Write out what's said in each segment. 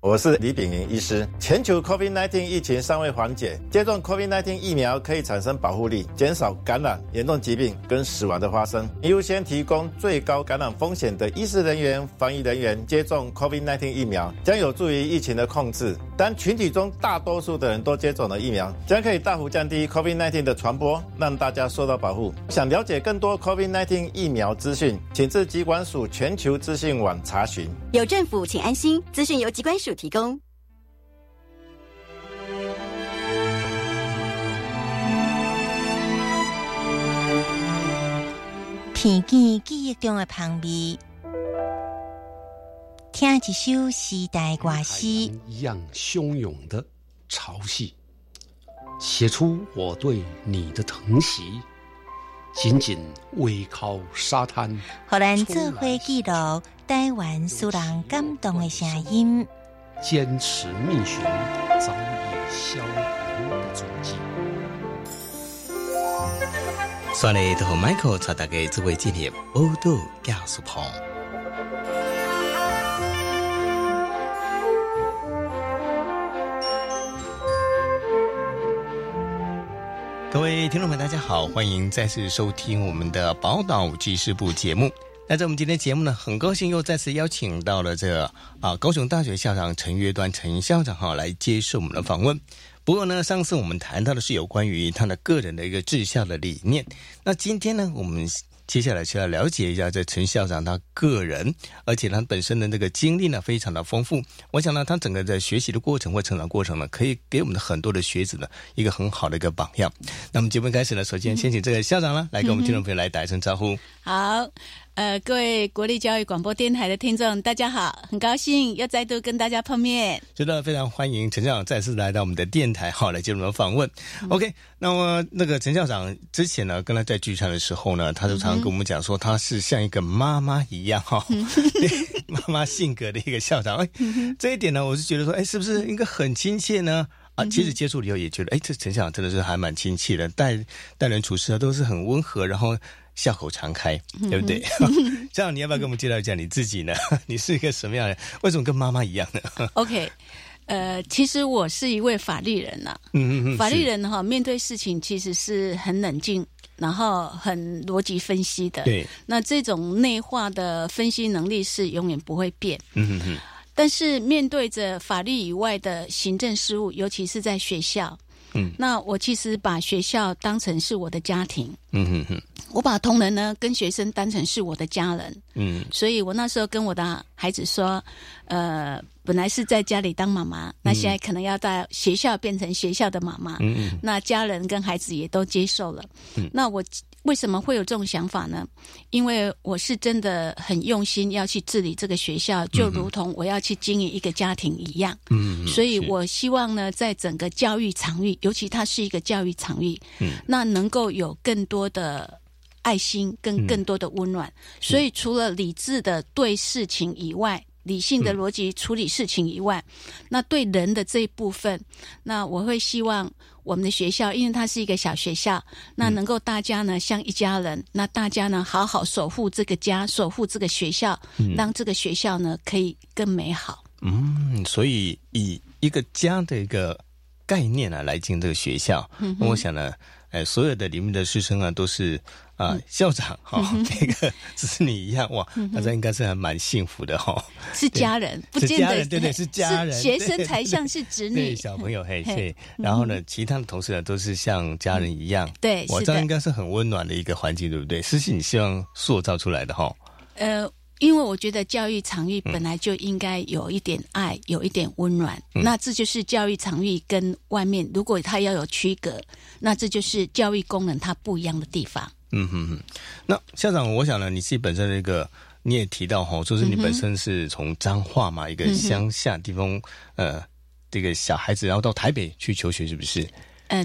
我是李炳麟医师。全球 COVID-19 疫情尚未缓解，接种 COVID-19 疫苗可以产生保护力，减少感染、严重疾病跟死亡的发生。优先提供最高感染风险的医师人员、防疫人员接种 COVID-19 疫苗，将有助于疫情的控制。当群体中大多数的人都接种了疫苗，将可以大幅降低 COVID-19 的传播，让大家受到保护。想了解更多 COVID-19 疫苗资讯，请至疾管署全球资讯网查询。有政府，请安心。资讯由疾管署提供。品鉴记忆中的香味，听一首时代歌诗，一样汹涌的潮汐，写出我对你的疼惜，紧紧围靠沙滩，让咱做伙记录台湾使人感动的声音。坚持觅寻早已消融的踪迹。山里头 Michael 带大家做位进入欧洲艺术棚。各位听众们，大家好，欢迎再次收听我们的宝岛纪事部节目。那在我们今天节目呢，很高兴又再次邀请到了高雄大学校长陈约端陈校长来接受我们的访问。不过呢，上次我们谈到的是有关于他的个人的一个治校的理念。那今天呢，我们接下来就要了解一下这陈校长他个人，而且他本身的这个经历呢非常的丰富。我想呢，他整个在学习的过程或成长过程呢，可以给我们的很多的学子呢一个很好的一个榜样。那么节目开始呢，首先先请这个校长呢来跟我们听众朋友来打一声招呼。好。各位国立教育广播电台的听众，大家好，很高兴又再度跟大家碰面。真的非常欢迎陈校长再次来到我们的电台，好来接受我们访问。OK， 那么那个陈校长之前呢，跟他在聚餐的时候呢，他就常跟我们讲说，他是像一个妈妈一样哈，妈妈性格的一个校长。哎，这一点呢，我是觉得说，哎，是不是应该很亲切呢？啊，其实接触以后也觉得，哎，这陈校长真的是还蛮亲切的，待人处事啊都是很温和，然后。笑口常开，对不对？这样你要不要跟我们介绍一下你自己呢？你是一个什么样的人？为什么跟妈妈一样呢？ OK， 其实我是一位法律人呐、啊。法律人哈、哦，面对事情其实是很冷静，然后很逻辑分析的。对，那这种内化的分析能力是永远不会变。但是面对着法律以外的行政事务，尤其是在学校。那我其实把学校当成是我的家庭，我把同仁呢跟学生当成是我的家人，所以我那时候跟我的孩子说，本来是在家里当妈妈，那现在可能要到学校变成学校的妈妈，那家人跟孩子也都接受了，那我为什么会有这种想法呢？因为我是真的很用心要去治理这个学校，就如同我要去经营一个家庭一样。所以我希望呢，在整个教育场域，尤其它是一个教育场域，那能够有更多的爱心跟更多的温暖。所以除了理智的对事情以外，理性的逻辑处理事情以外，那对人的这一部分，那我会希望我们的学校，因为它是一个小学校，那能够大家呢像一家人，那大家呢好好守护这个家，守护这个学校，让这个学校呢可以更美好。所以以一个家的一个概念啊来进这个学校，我想呢，所有的里面的师生啊都是。校长哈，那个只是你一样哇，大家应该是还蛮幸福的哈。是家人，不见得是家人，对，是家人。学生才像是子女，对小朋友嘿。然后呢，其他的同事呢都是像家人一样，对，哇，这样应该是很温暖的一个环境，对不对？是你希望塑造出来的哈。因为我觉得教育场域本来就应该有一点爱，有一点温暖，那这就是教育场域跟外面，如果它要有区隔，那这就是教育功能它不一样的地方。那校长，我想呢，你自己本身那个你也提到哈，就是你本身是从彰化嘛，一个乡下地方，这个小孩子然后到台北去求学，是不是？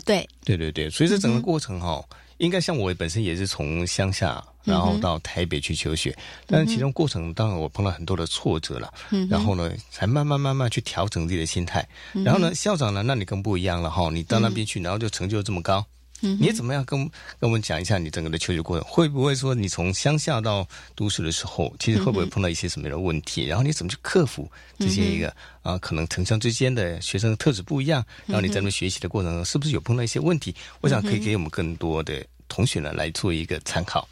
对，对，所以这整个过程哈，应该像我本身也是从乡下然后到台北去求学，但是其中过程当然我碰到很多的挫折了，然后呢才慢慢去调整自己的心态，然后呢，校长呢，那你更不一样了哈，你到那边去，然后就成就这么高。你怎么样跟我们讲一下你整个的求学过程？会不会说你从乡下到都市的时候，其实会不会碰到一些什么样的问题？然后你怎么去克服这些一个可能城乡之间的学生的特质不一样？然后你在那边学习的过程中，是不是有碰到一些问题？我想可以给我们更多的同学呢来做一个参考。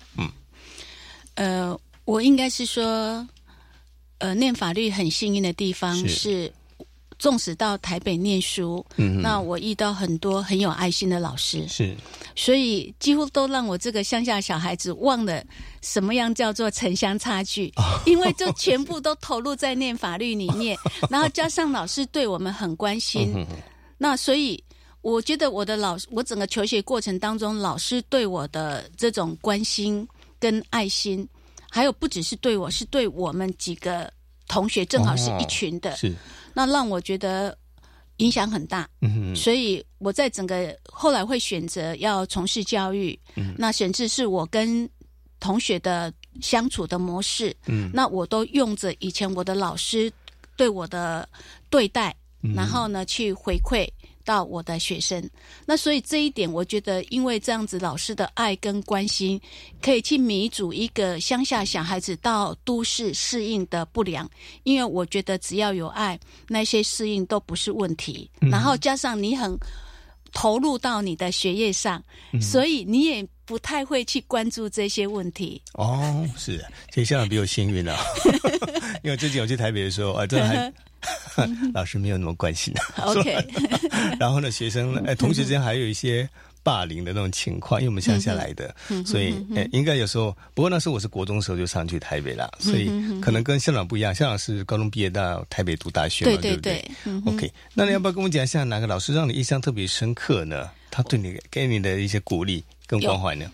我应该是说，念法律很幸运的地方是纵使到台北念书，那我遇到很多很有爱心的老师，是，所以几乎都让我这个乡下小孩子忘了什么样叫做城乡差距，因为就全部都投入在念法律里面，然后加上老师对我们很关心，那所以我觉得我整个求学过程当中，老师对我的这种关心跟爱心，还有不只是对我，是对我们几个同学正好是一群的，是，那让我觉得影响很大，所以我在整个后来会选择要从事教育，那甚至是我跟同学的相处的模式，那我都用着以前我的老师对我的对待，然后呢去回馈到我的学生。那所以这一点我觉得，因为这样子老师的爱跟关心，可以去弥补一个乡下小孩子到都市适应的不良，因为我觉得只要有爱，那些适应都不是问题，然后加上你很投入到你的学业上，所以你也不太会去关注这些问题。哦，是，这校长比我幸运了，因为最近我去台北的时候啊，这还老师没有那么关心。OK， 然后呢，学生同学之间还有一些霸凌的那种情况，因为我们乡下来的，所以应该有时候，不过那时候我是国中的时候就上去台北了，所以可能跟校长不一样，校长是高中毕业到台北读大学嘛，对不对？OK， 那你要不要跟我讲一下哪个老师让你印象特别深刻呢？他对你给你的一些鼓励跟关怀呢？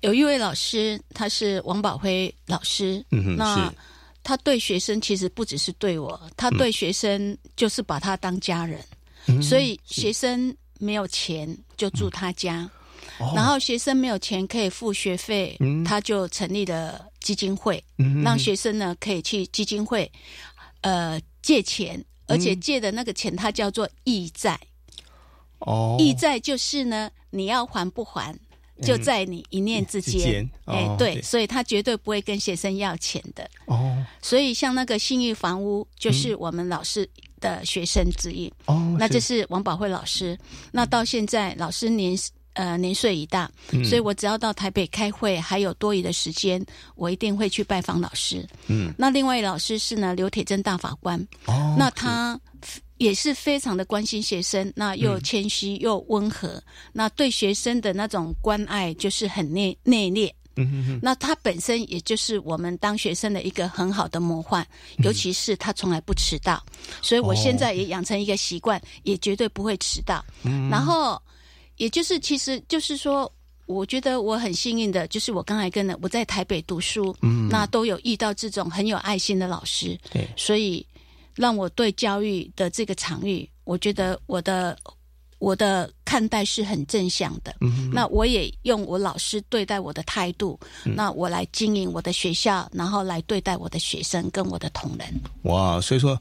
有一位老师，他是王宝辉老师，那他对学生其实不只是对我，他对学生就是把他当家人，所以学生没有钱就住他家，然后学生没有钱可以付学费，他就成立了基金会，让学生呢可以去基金会借钱，而且借的那个钱他叫做义债。义债就是呢，你要还不还就在你一念之间，对，所以他绝对不会跟学生要钱的。所以像那个信义房屋就是我们老师的学生之一，那就是王宝慧老师。那到现在老师年岁已大，所以我只要到台北开会还有多余的时间，我一定会去拜访老师。那另外老师是呢刘铁铮大法官，那他也是非常的关心学生，那又谦虚又温和，那对学生的那种关爱就是很内敛。那他本身也就是我们当学生的一个很好的模范，尤其是他从来不迟到，所以我现在也养成一个习惯，也绝对不会迟到。然后也就是其实就是说，我觉得我很幸运的，就是我刚才我在台北读书，那都有遇到这种很有爱心的老师，所以让我对教育的这个场域，我觉得我的看待是很正向的。那我也用我老师对待我的态度，那我来经营我的学校，然后来对待我的学生跟我的同仁。哇，所以说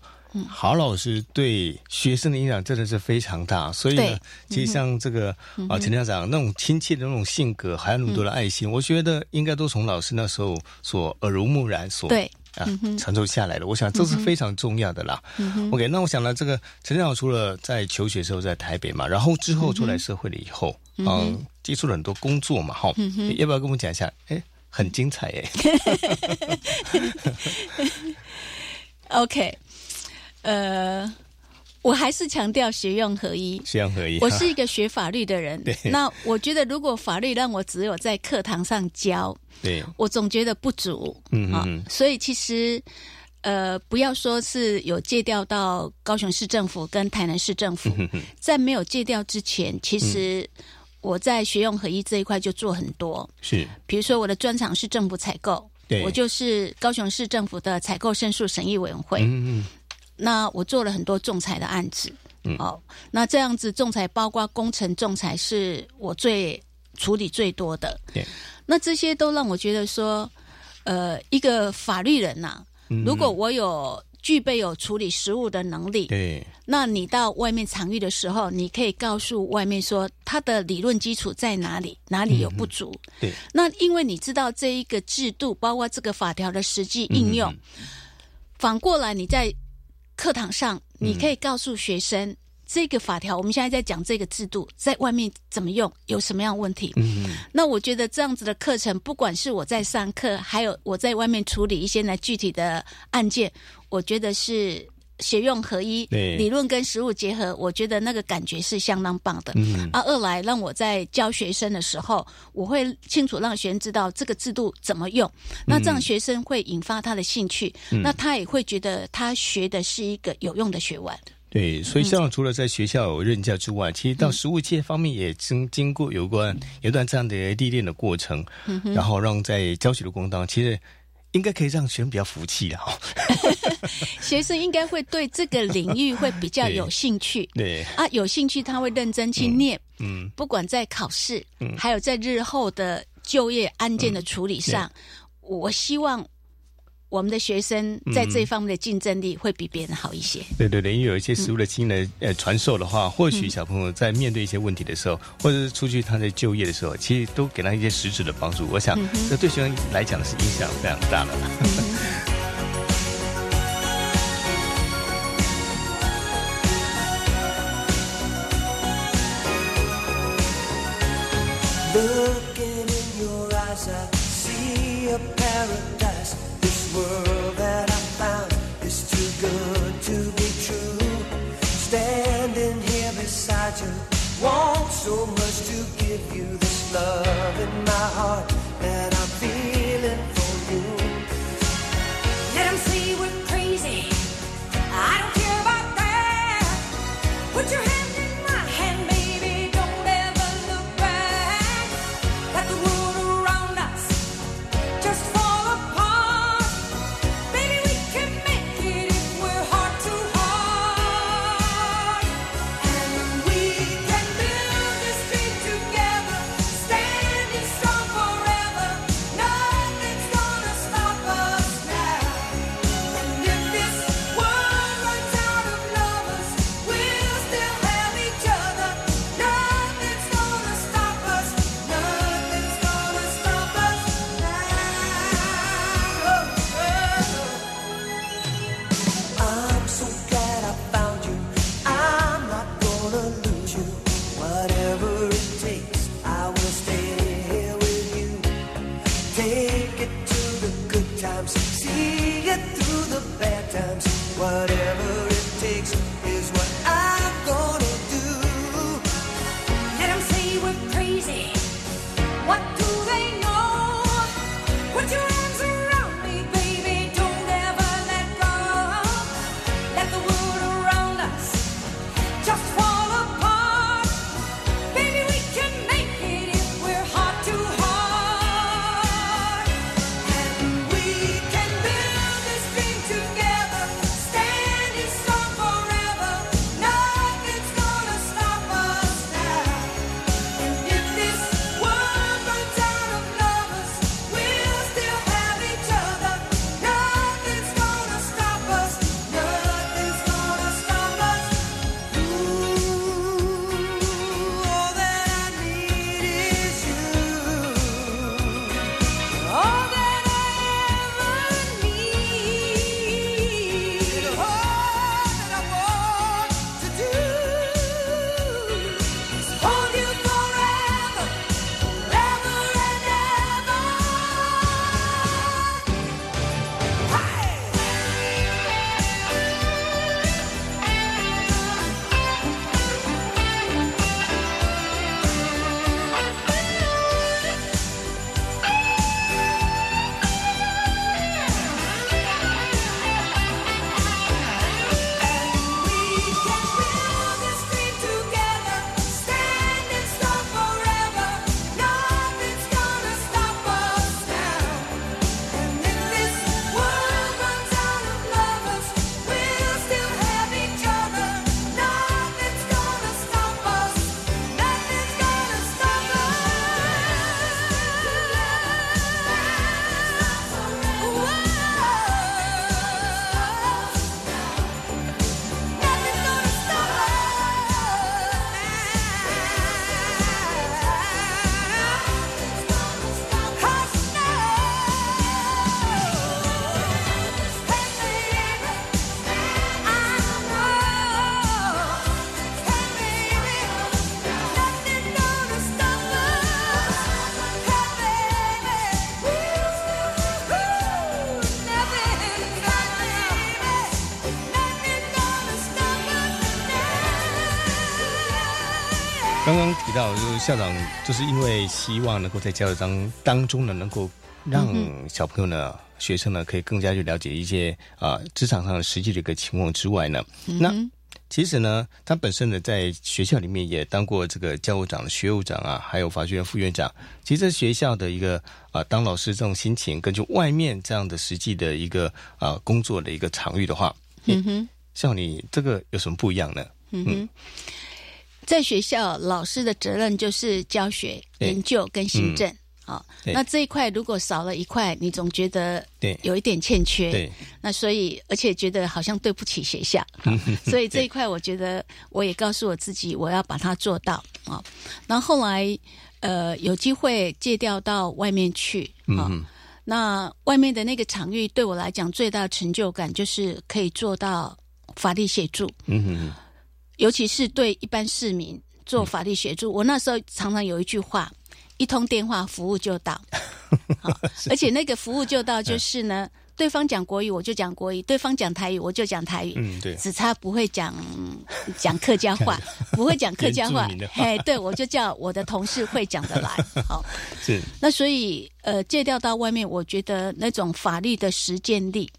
好老师对学生的影响真的是非常大，所以呢，其实像这个陈校长那种亲切的那种性格，还有那么多的爱心，我觉得应该都从老师那时候所耳濡目染所对传授下来的，我想这是非常重要的啦。OK， 那我想呢，这个陈校长除了在求学时候在台北嘛，然后之后出来社会了以后，接触了很多工作嘛，哈，要不要跟我们讲一下？很精彩OK。我还是强调学用合一。学用合一，我是一个学法律的人。那我觉得，如果法律让我只有在课堂上教，我总觉得不足。所以其实，不要说是有借调到高雄市政府跟台南市政府，在没有借调之前，其实我在学用合一这一块就做很多。是，比如说我的专长是政府采购，我就是高雄市政府的采购申诉审议委员会。那我做了很多仲裁的案子，那这样子仲裁包括工程仲裁是我处理最多的。那这些都让我觉得说，一个法律人如果我有具备有处理食物的能力，对，那你到外面场域的时候，你可以告诉外面说它的理论基础在哪里，哪里有不足，对，那因为你知道这一个制度包括这个法条的实际应用，反过来你在课堂上你可以告诉学生，这个法条我们现在在讲这个制度在外面怎么用，有什么样的问题，那我觉得这样子的课程，不管是我在上课还有我在外面处理一些呢具体的案件，我觉得是学用合一，理论跟实务结合，我觉得那个感觉是相当棒的。二来让我在教学生的时候，我会清楚让学生知道这个制度怎么用，那这样学生会引发他的兴趣，那他也会觉得他学的是一个有用的学问。对，所以像除了在学校任教之外，其实到实务界方面也经过有一段这样的历练的过程，然后让在教学的过程当中，其实应该可以让学生比较服气了哈。学生应该会对这个领域会比较有兴趣，对啊，有兴趣他会认真去念，不管在考试，还有在日后的就业案件的处理上，我希望我们的学生在这一方面的竞争力会比别人好一些。对对对，因为有一些实务的经验传授的话，或许小朋友在面对一些问题的时候，或者是出去他在就业的时候，其实都给他一些实质的帮助。我想，这对学生来讲是影响非常大的了。Looking in your eyes, I see a paradise.The world that I found is too good to be true. Standing here beside you, want so much to give you this love in my heart that I'm feeling for you. Let them say we're crazy, I don't care about that. Put your hand in my hand, baby, don't ever look back. Let the world around us just fall. 刚刚提到就是校长就是因为希望能够在教育当中呢能够让小朋友呢学生呢可以更加去了解一些职场上的实际的一个情况之外呢，那其实呢，他本身呢，在学校里面也当过这个教务长、学务长啊，还有法学院副院长。其实学校的一个当老师这种心情，跟就外面这样的实际的一个工作的一个场域的话，像你这个有什么不一样呢？在学校老师的责任就是教学、研究跟行政。那这一块如果少了一块，你总觉得有一点欠缺，对，那所以而且觉得好像对不起学校，所以这一块我觉得我也告诉我自己我要把它做到啊。然后后来有机会借调到外面去啊，那外面的那个场域对我来讲最大的成就感就是可以做到法律协助，尤其是对一般市民做法律协助，我那时候常常有一句话。一通电话服务就到，而且那个服务就到就是呢，对方讲国语我就讲国语，对方讲台语我就讲台语，对，只差不会讲客家话，不会讲客家话，哎，对我就叫我的同事会讲的来，好，是。那所以借调到外面，我觉得那种法律的实践力，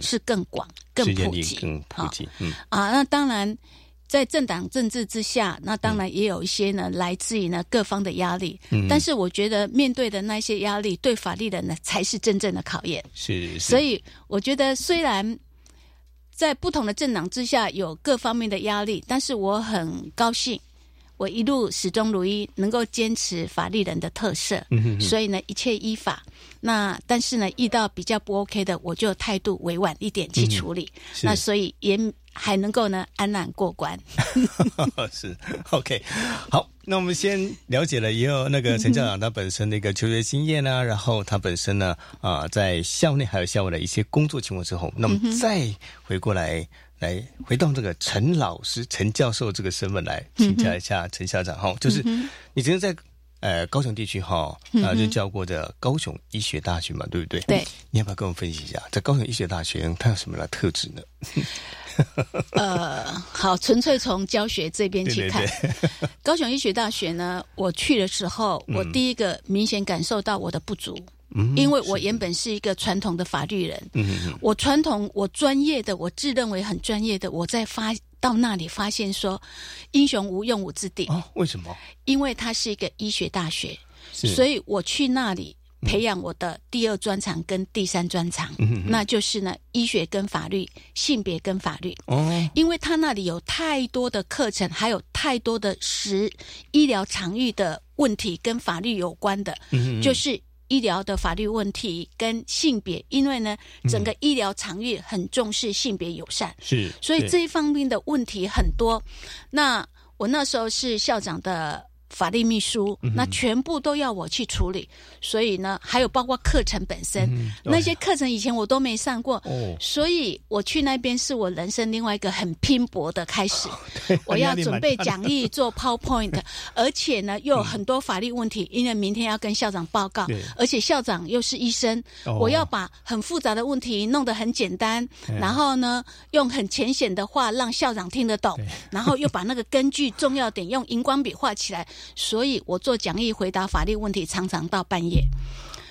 是更广、更普及，那当然。在政党政治之下，那当然也有一些呢，来自于呢各方的压力。但是我觉得面对的那些压力，对法律的呢才是真正的考验。是，所以我觉得虽然在不同的政党之下有各方面的压力，但是我很高兴，我一路始终如一，能够坚持法律人的特色。所以呢，一切依法。那但是呢，遇到比较不 OK 的，我就态度委婉一点去处理。那所以也。还能够呢安然过关是 OK 好，那我们先了解了以后那个陈校长他本身的一个求学经验啊，然后他本身呢在校内还有校外的一些工作情况之后，那么再回过来回到这个陈老师陈教授这个身份来请教一下陈校长就是你曾经在高雄地区就教过的高雄医学大学嘛，对不对？对，你要不要跟我们分析一下，在高雄医学大学它有什么样的特质呢？好，纯粹从教学这边去看，对高雄医学大学呢，我去的时候，我第一个明显感受到我的不足，因为我原本是一个传统的法律人，我传统我专业的，我自认为很专业的，我在到那里发现说，英雄无用武之地啊？为什么？因为它是一个医学大学，所以我去那里培养我的第二专长跟第三专长，那就是呢医学跟法律、性别跟法律。因为它那里有太多的课程，还有太多的医疗场域的问题跟法律有关的，就是。医疗的法律问题跟性别，因为呢整个医疗场域很重视性别友善，是，所以这一方面的问题很多。那我那时候是校长的法律秘书，那全部都要我去处理，所以呢还有包括课程本身，那些课程以前我都没上过，所以我去那边是我人生另外一个很拼搏的开始，我要准备讲义做 PowerPoint 而且呢又有很多法律问题，因为明天要跟校长报告，而且校长又是医生，我要把很复杂的问题弄得很简单，然后呢用很浅显的话让校长听得懂，然后又把那个根据重要点用荧光笔画起来，所以我做讲义回答法律问题常常到半夜。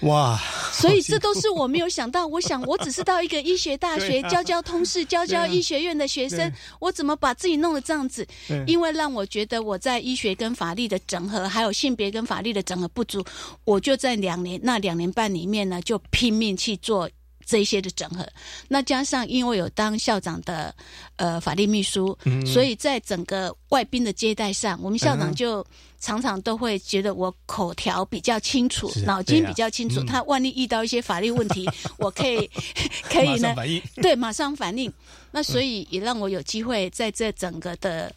哇，所以这都是我没有想到，我想我只是到一个医学大学教通识教医学院的学生，我怎么把自己弄得这样子，因为让我觉得我在医学跟法律的整合还有性别跟法律的整合不足，我就在2年半里面呢就拼命去做这些的整合。那加上因为有当校长的法律秘书，所以在整个外宾的接待上，我们校长就常常都会觉得我口条比较清楚，脑筋比较清楚，他万一遇到一些法律问题我可以呢对马上反应。那所以也让我有机会在这整个的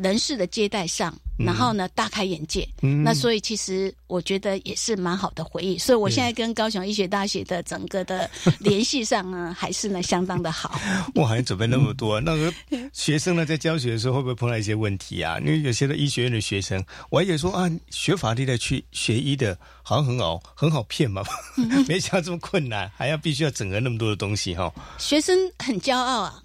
人事的接待上，然后呢大开眼界，那所以其实我觉得也是蛮好的回忆，所以我现在跟高雄医学大学的整个的联系上呢还是呢相当的好。哇，还准备那么多，那个学生呢在教学的时候会不会碰到一些问题啊？因为有些的医学院的学生，我还以为说啊学法律的去学医的好像很好骗嘛没想到这么困难，还要必须要整合那么多的东西学生很骄傲啊，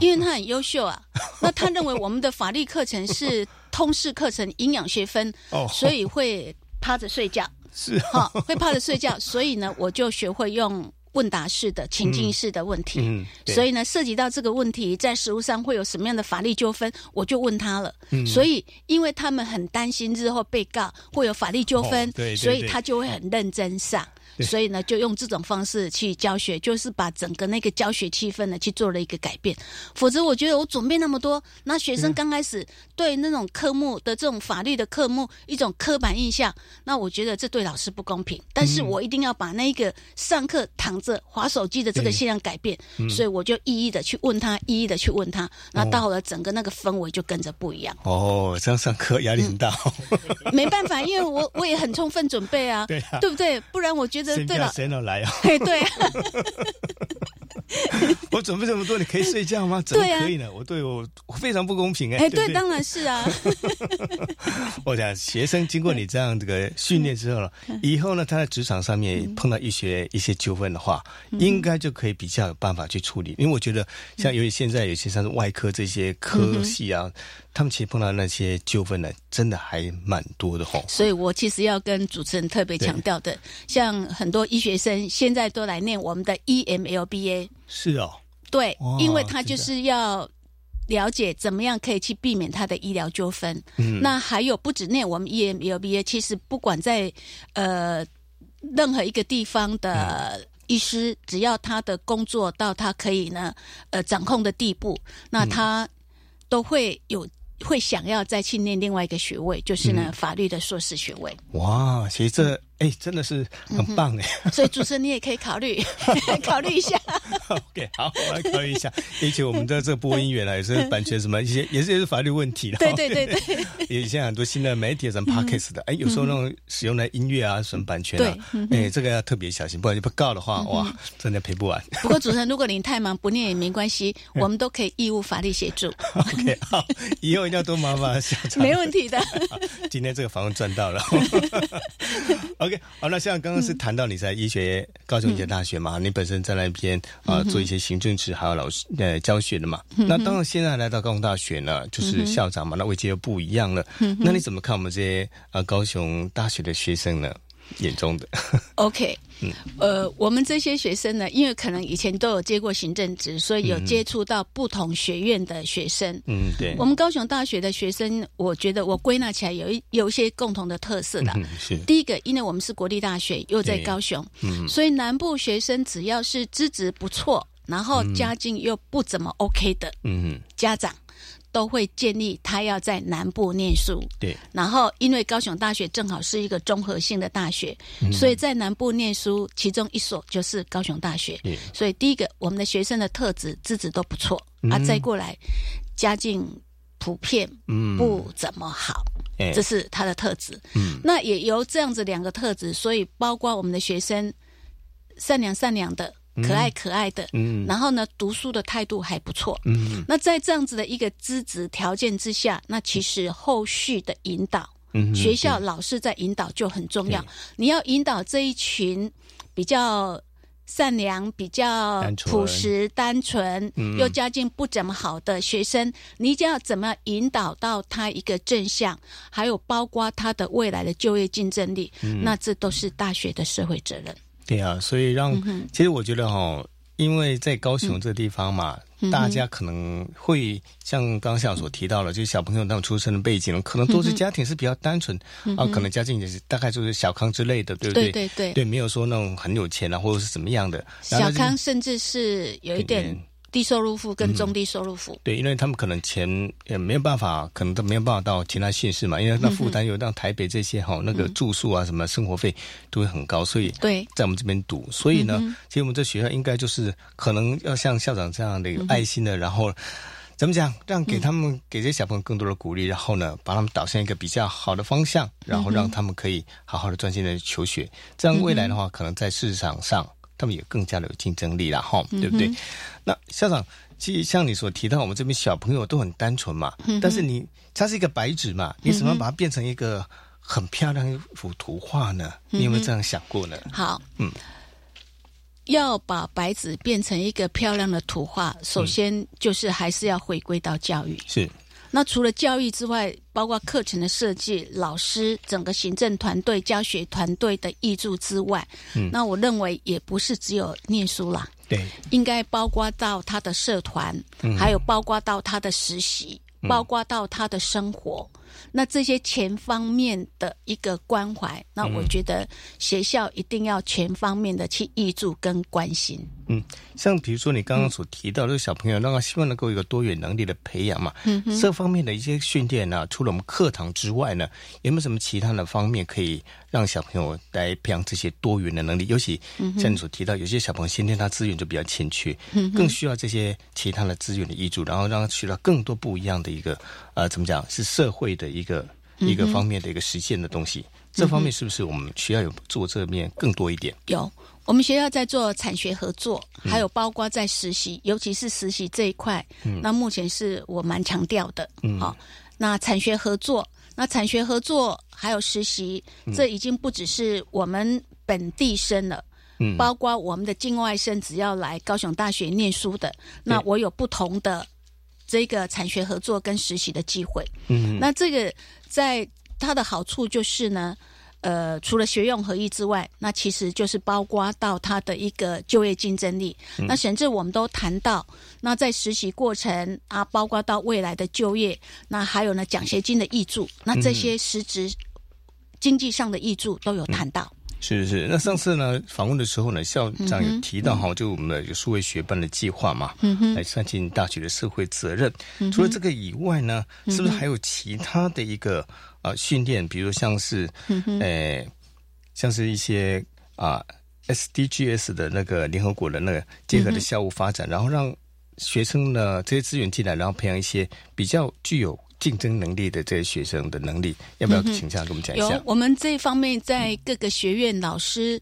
因为他很优秀啊那他认为我们的法律课程是通识课程营养学分，所以会趴着睡觉。是啊，会趴着睡觉，所以呢，我就学会用问答式的、情境式的问题。所以呢，涉及到这个问题在实务上会有什么样的法律纠纷，我就问他了。所以，因为他们很担心日后被告会有法律纠纷，对对对，所以他就会很认真上。所以呢，就用这种方式去教学，就是把整个那个教学气氛呢去做了一个改变。否则我觉得我准备那么多，那学生刚开始对那种科目的这种法律的科目一种刻板印象，那我觉得这对老师不公平。但是我一定要把那个上课躺着滑手机的这个现象改变，所以我就一一的去问他，一一的去问他，那到了整个那个氛围就跟着不一样。这样上课压力很大。没办法，因为我也很充分准备啊，对啊，对不对？不然我觉得对了，谁能来啊？对啊，我准备这么多，你可以睡觉吗？怎么可以呢？对啊，我非常不公平。对，当然是啊。我讲学生经过你这样这个训练之后了，以后呢，他在职场上面碰到一些纠纷的话，应该就可以比较有办法去处理。因为我觉得，像由于现在有些像是外科这些科系啊，他们其实碰到那些纠纷呢，真的还蛮多的吼。所以我其实要跟主持人特别强调的，像很多医学生现在都来念我们的 EMLBA。是哦，对，因为他就是要了解怎么样可以去避免他的医疗纠纷。那还有不止念我们 EMLBA， 其实不管在任何一个地方的医师，只要他的工作到他可以呢掌控的地步，那他都会会想要再去念另外一个学位，就是呢法律的硕士学位。哇，其实这真的是很棒哎！所以主持人你也可以考虑考虑一下。OK， 好，我来考虑一下。而且我们的这个播音员也是版权什么一些，也是法律问题了。对。也现在很多新的媒体什么 podcast 的，有时候那种使用的音乐啊什么版权啊，这个要特别小心，不然就被告的话，哇，真的赔不完。不过主持人，如果您太忙不念也没关系，我们都可以义务法律协助。OK， 好，以后一定要多麻烦校长。没问题的。今天这个访问赚到了。OK， 好，那像刚刚是谈到你在高雄医学大学嘛，你本身在那边做一些行政职还有老师教学的嘛。那当然现在来到高雄大学呢，就是校长嘛，那位阶又不一样了。那你怎么看我们这些高雄大学的学生呢？眼中的OK， 我们这些学生呢，因为可能以前都有接过行政职，所以有接触到不同学院的学生。对，我们高雄大学的学生，我觉得我归纳起来有一些共同的特色的。第一个，因为我们是国立大学，又在高雄，所以南部学生只要是资质不错，然后家境又不怎么 OK 的，家长都会建议他要在南部念书。对，然后因为高雄大学正好是一个综合性的大学，所以在南部念书，其中一所就是高雄大学。所以第一个，我们的学生的资质都不错，再过来家境普遍不怎么好，这是他的特质。那也由这样子两个特质，所以包括我们的学生善良的，可爱的，然后呢，读书的态度还不错。那在这样子的一个资质条件之下，那其实后续的引导，学校老师在引导就很重要。你要引导这一群比较善良、比较朴实、单纯又家境不怎么好的学生，你就要怎么引导到他一个正向，还有包括他的未来的就业竞争力，那这都是大学的社会责任。对啊，所以其实我觉得因为在高雄这地方嘛，大家可能会像刚校所提到了，就是小朋友他们出生的背景，可能都是家庭是比较单纯，可能家境也是大概就是小康之类的，对不对？对，没有说那种很有钱或者是怎么样的小康，甚至是有一点低收入户跟中低收入户。对，因为他们可能钱也没有办法，可能都没有办法到其他县市嘛，因为那负担有让台北这些那个住宿啊什么生活费都会很高，所以在我们这边读，所以呢，其实我们这学校应该就是可能要像校长这样的有爱心的，然后怎么讲，让给他们给这些小朋友更多的鼓励，然后呢把他们导向一个比较好的方向，然后让他们可以好好的专心的求学，这样未来的话，可能在市场上他们也更加的有竞争力啦，对不对？那校长，其实像你所提到，我们这边小朋友都很单纯嘛，但是它是一个白纸嘛，你怎么把它变成一个很漂亮一幅图画呢？你有没有这样想过呢？好，要把白纸变成一个漂亮的图画，首先就是还是要回归到教育。是，那除了教育之外，包括课程的设计、老师、整个行政团队、教学团队的挹注之外，那我认为也不是只有念书啦，对，应该包括到他的社团，还有包括到他的实习，包括到他的生活，那这些全方面的一个关怀，那我觉得学校一定要全方面的去挹注跟关心。像比如说你刚刚所提到这个小朋友，让他希望能够有一个多元能力的培养嘛，这方面的一些训练啊，除了我们课堂之外呢，有没有什么其他的方面可以让小朋友来培养这些多元的能力？尤其像你所提到，有些小朋友先天他资源就比较欠缺，更需要这些其他的资源的挹注，然后让他学到更多不一样的一个怎么讲，是社会的一个方面的一个实践的东西。这方面是不是我们学校有做这面更多一点？有，我们学校在做产学合作，还有包括在实习，尤其是实习这一块，那目前是我蛮强调的。好，那产学合作，还有实习，这已经不只是我们本地生了，包括我们的境外生，只要来高雄大学念书的，那我有不同的这个产学合作跟实习的机会。那这个在它的好处就是呢，除了学用合一之外，那其实就是包括到它的一个就业竞争力。那甚至我们都谈到，那在实习过程啊，包括到未来的就业，那还有呢奖学金的挹注，那这些实质经济上的挹注都有谈到。是。那上次呢访问的时候呢，校长有提到就我们的数位学班的计划嘛，来善尽大学的社会责任。除了这个以外呢，是不是还有其他的一个训练，比如像是一些SDGs 的那个联合国的那个结合的校务发展，然后让学生呢这些资源进来，然后培养一些比较具有竞争能力的这些学生的能力，要不要请教跟我们讲一下？有，我们这方面在各个学院老师，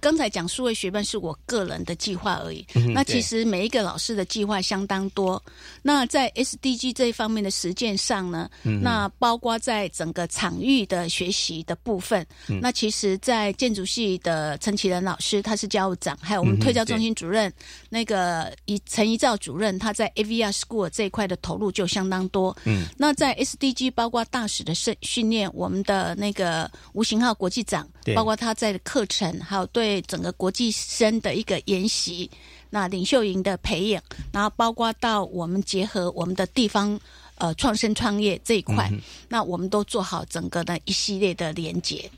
刚才讲数位学班是我个人的计划而已，那其实每一个老师的计划相当多。那在 SDG 这一方面的实践上呢，那包括在整个场域的学习的部分，那其实在建筑系的陈启仁老师，他是教务长，还有我们推教中心主任那个陈一照主任，他在 AVR School 这一块的投入就相当多。那在 SDG 包括大使的训练，我们的那个吴行浩国际长，包括他在课程还有对整个国际生的一个研习，那领袖营的培养，然后包括到我们结合我们的地方创生创业这一块，那我们都做好整个的一系列的连结。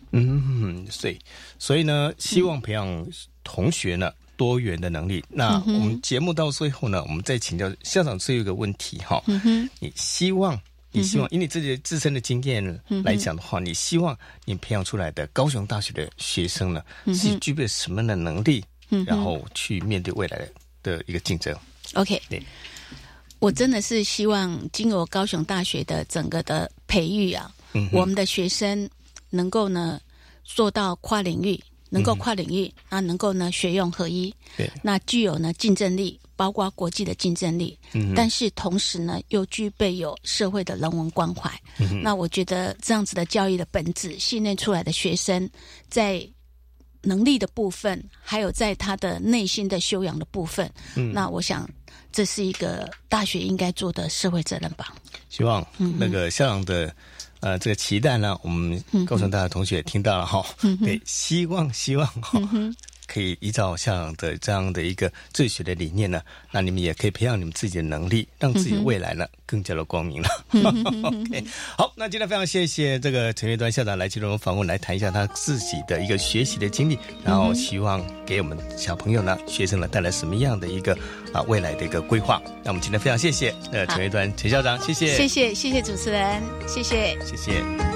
所以呢，希望培养同学呢多元的能力。那我们节目到最后呢，我们再请教校长最后一个问题哈，你希望以你自己的自身的经验来讲的话，你希望你培养出来的高雄大学的学生呢，是具备什么样的能力，然后去面对未来的一个竞争？ OK， 对，我真的是希望经由高雄大学的整个的培育啊，我们的学生能够呢做到跨领域，那能够呢学用合一，那具有呢竞争力，包括国际的竞争力，但是同时呢又具备有社会的人文关怀。那我觉得这样子的教育的本质训练出来的学生，在能力的部分，还有在他的内心的修养的部分，那我想这是一个大学应该做的社会责任吧。希望那个校长的这个期待呢，我们高雄大学同学也听到了哈，对，希望哈，可以依照校长的这样的一个自学的理念呢，那你们也可以培养你们自己的能力，让自己未来呢更加的光明了。OK， 好，那今天非常谢谢这个陈月端校长来接受我们访问，来谈一下他自己的一个学习的经历，然后希望给我们小朋友呢、学生呢带来什么样的一个未来的一个规划。那我们今天非常谢谢陈月端陈校长，谢谢，谢谢主持人，谢谢。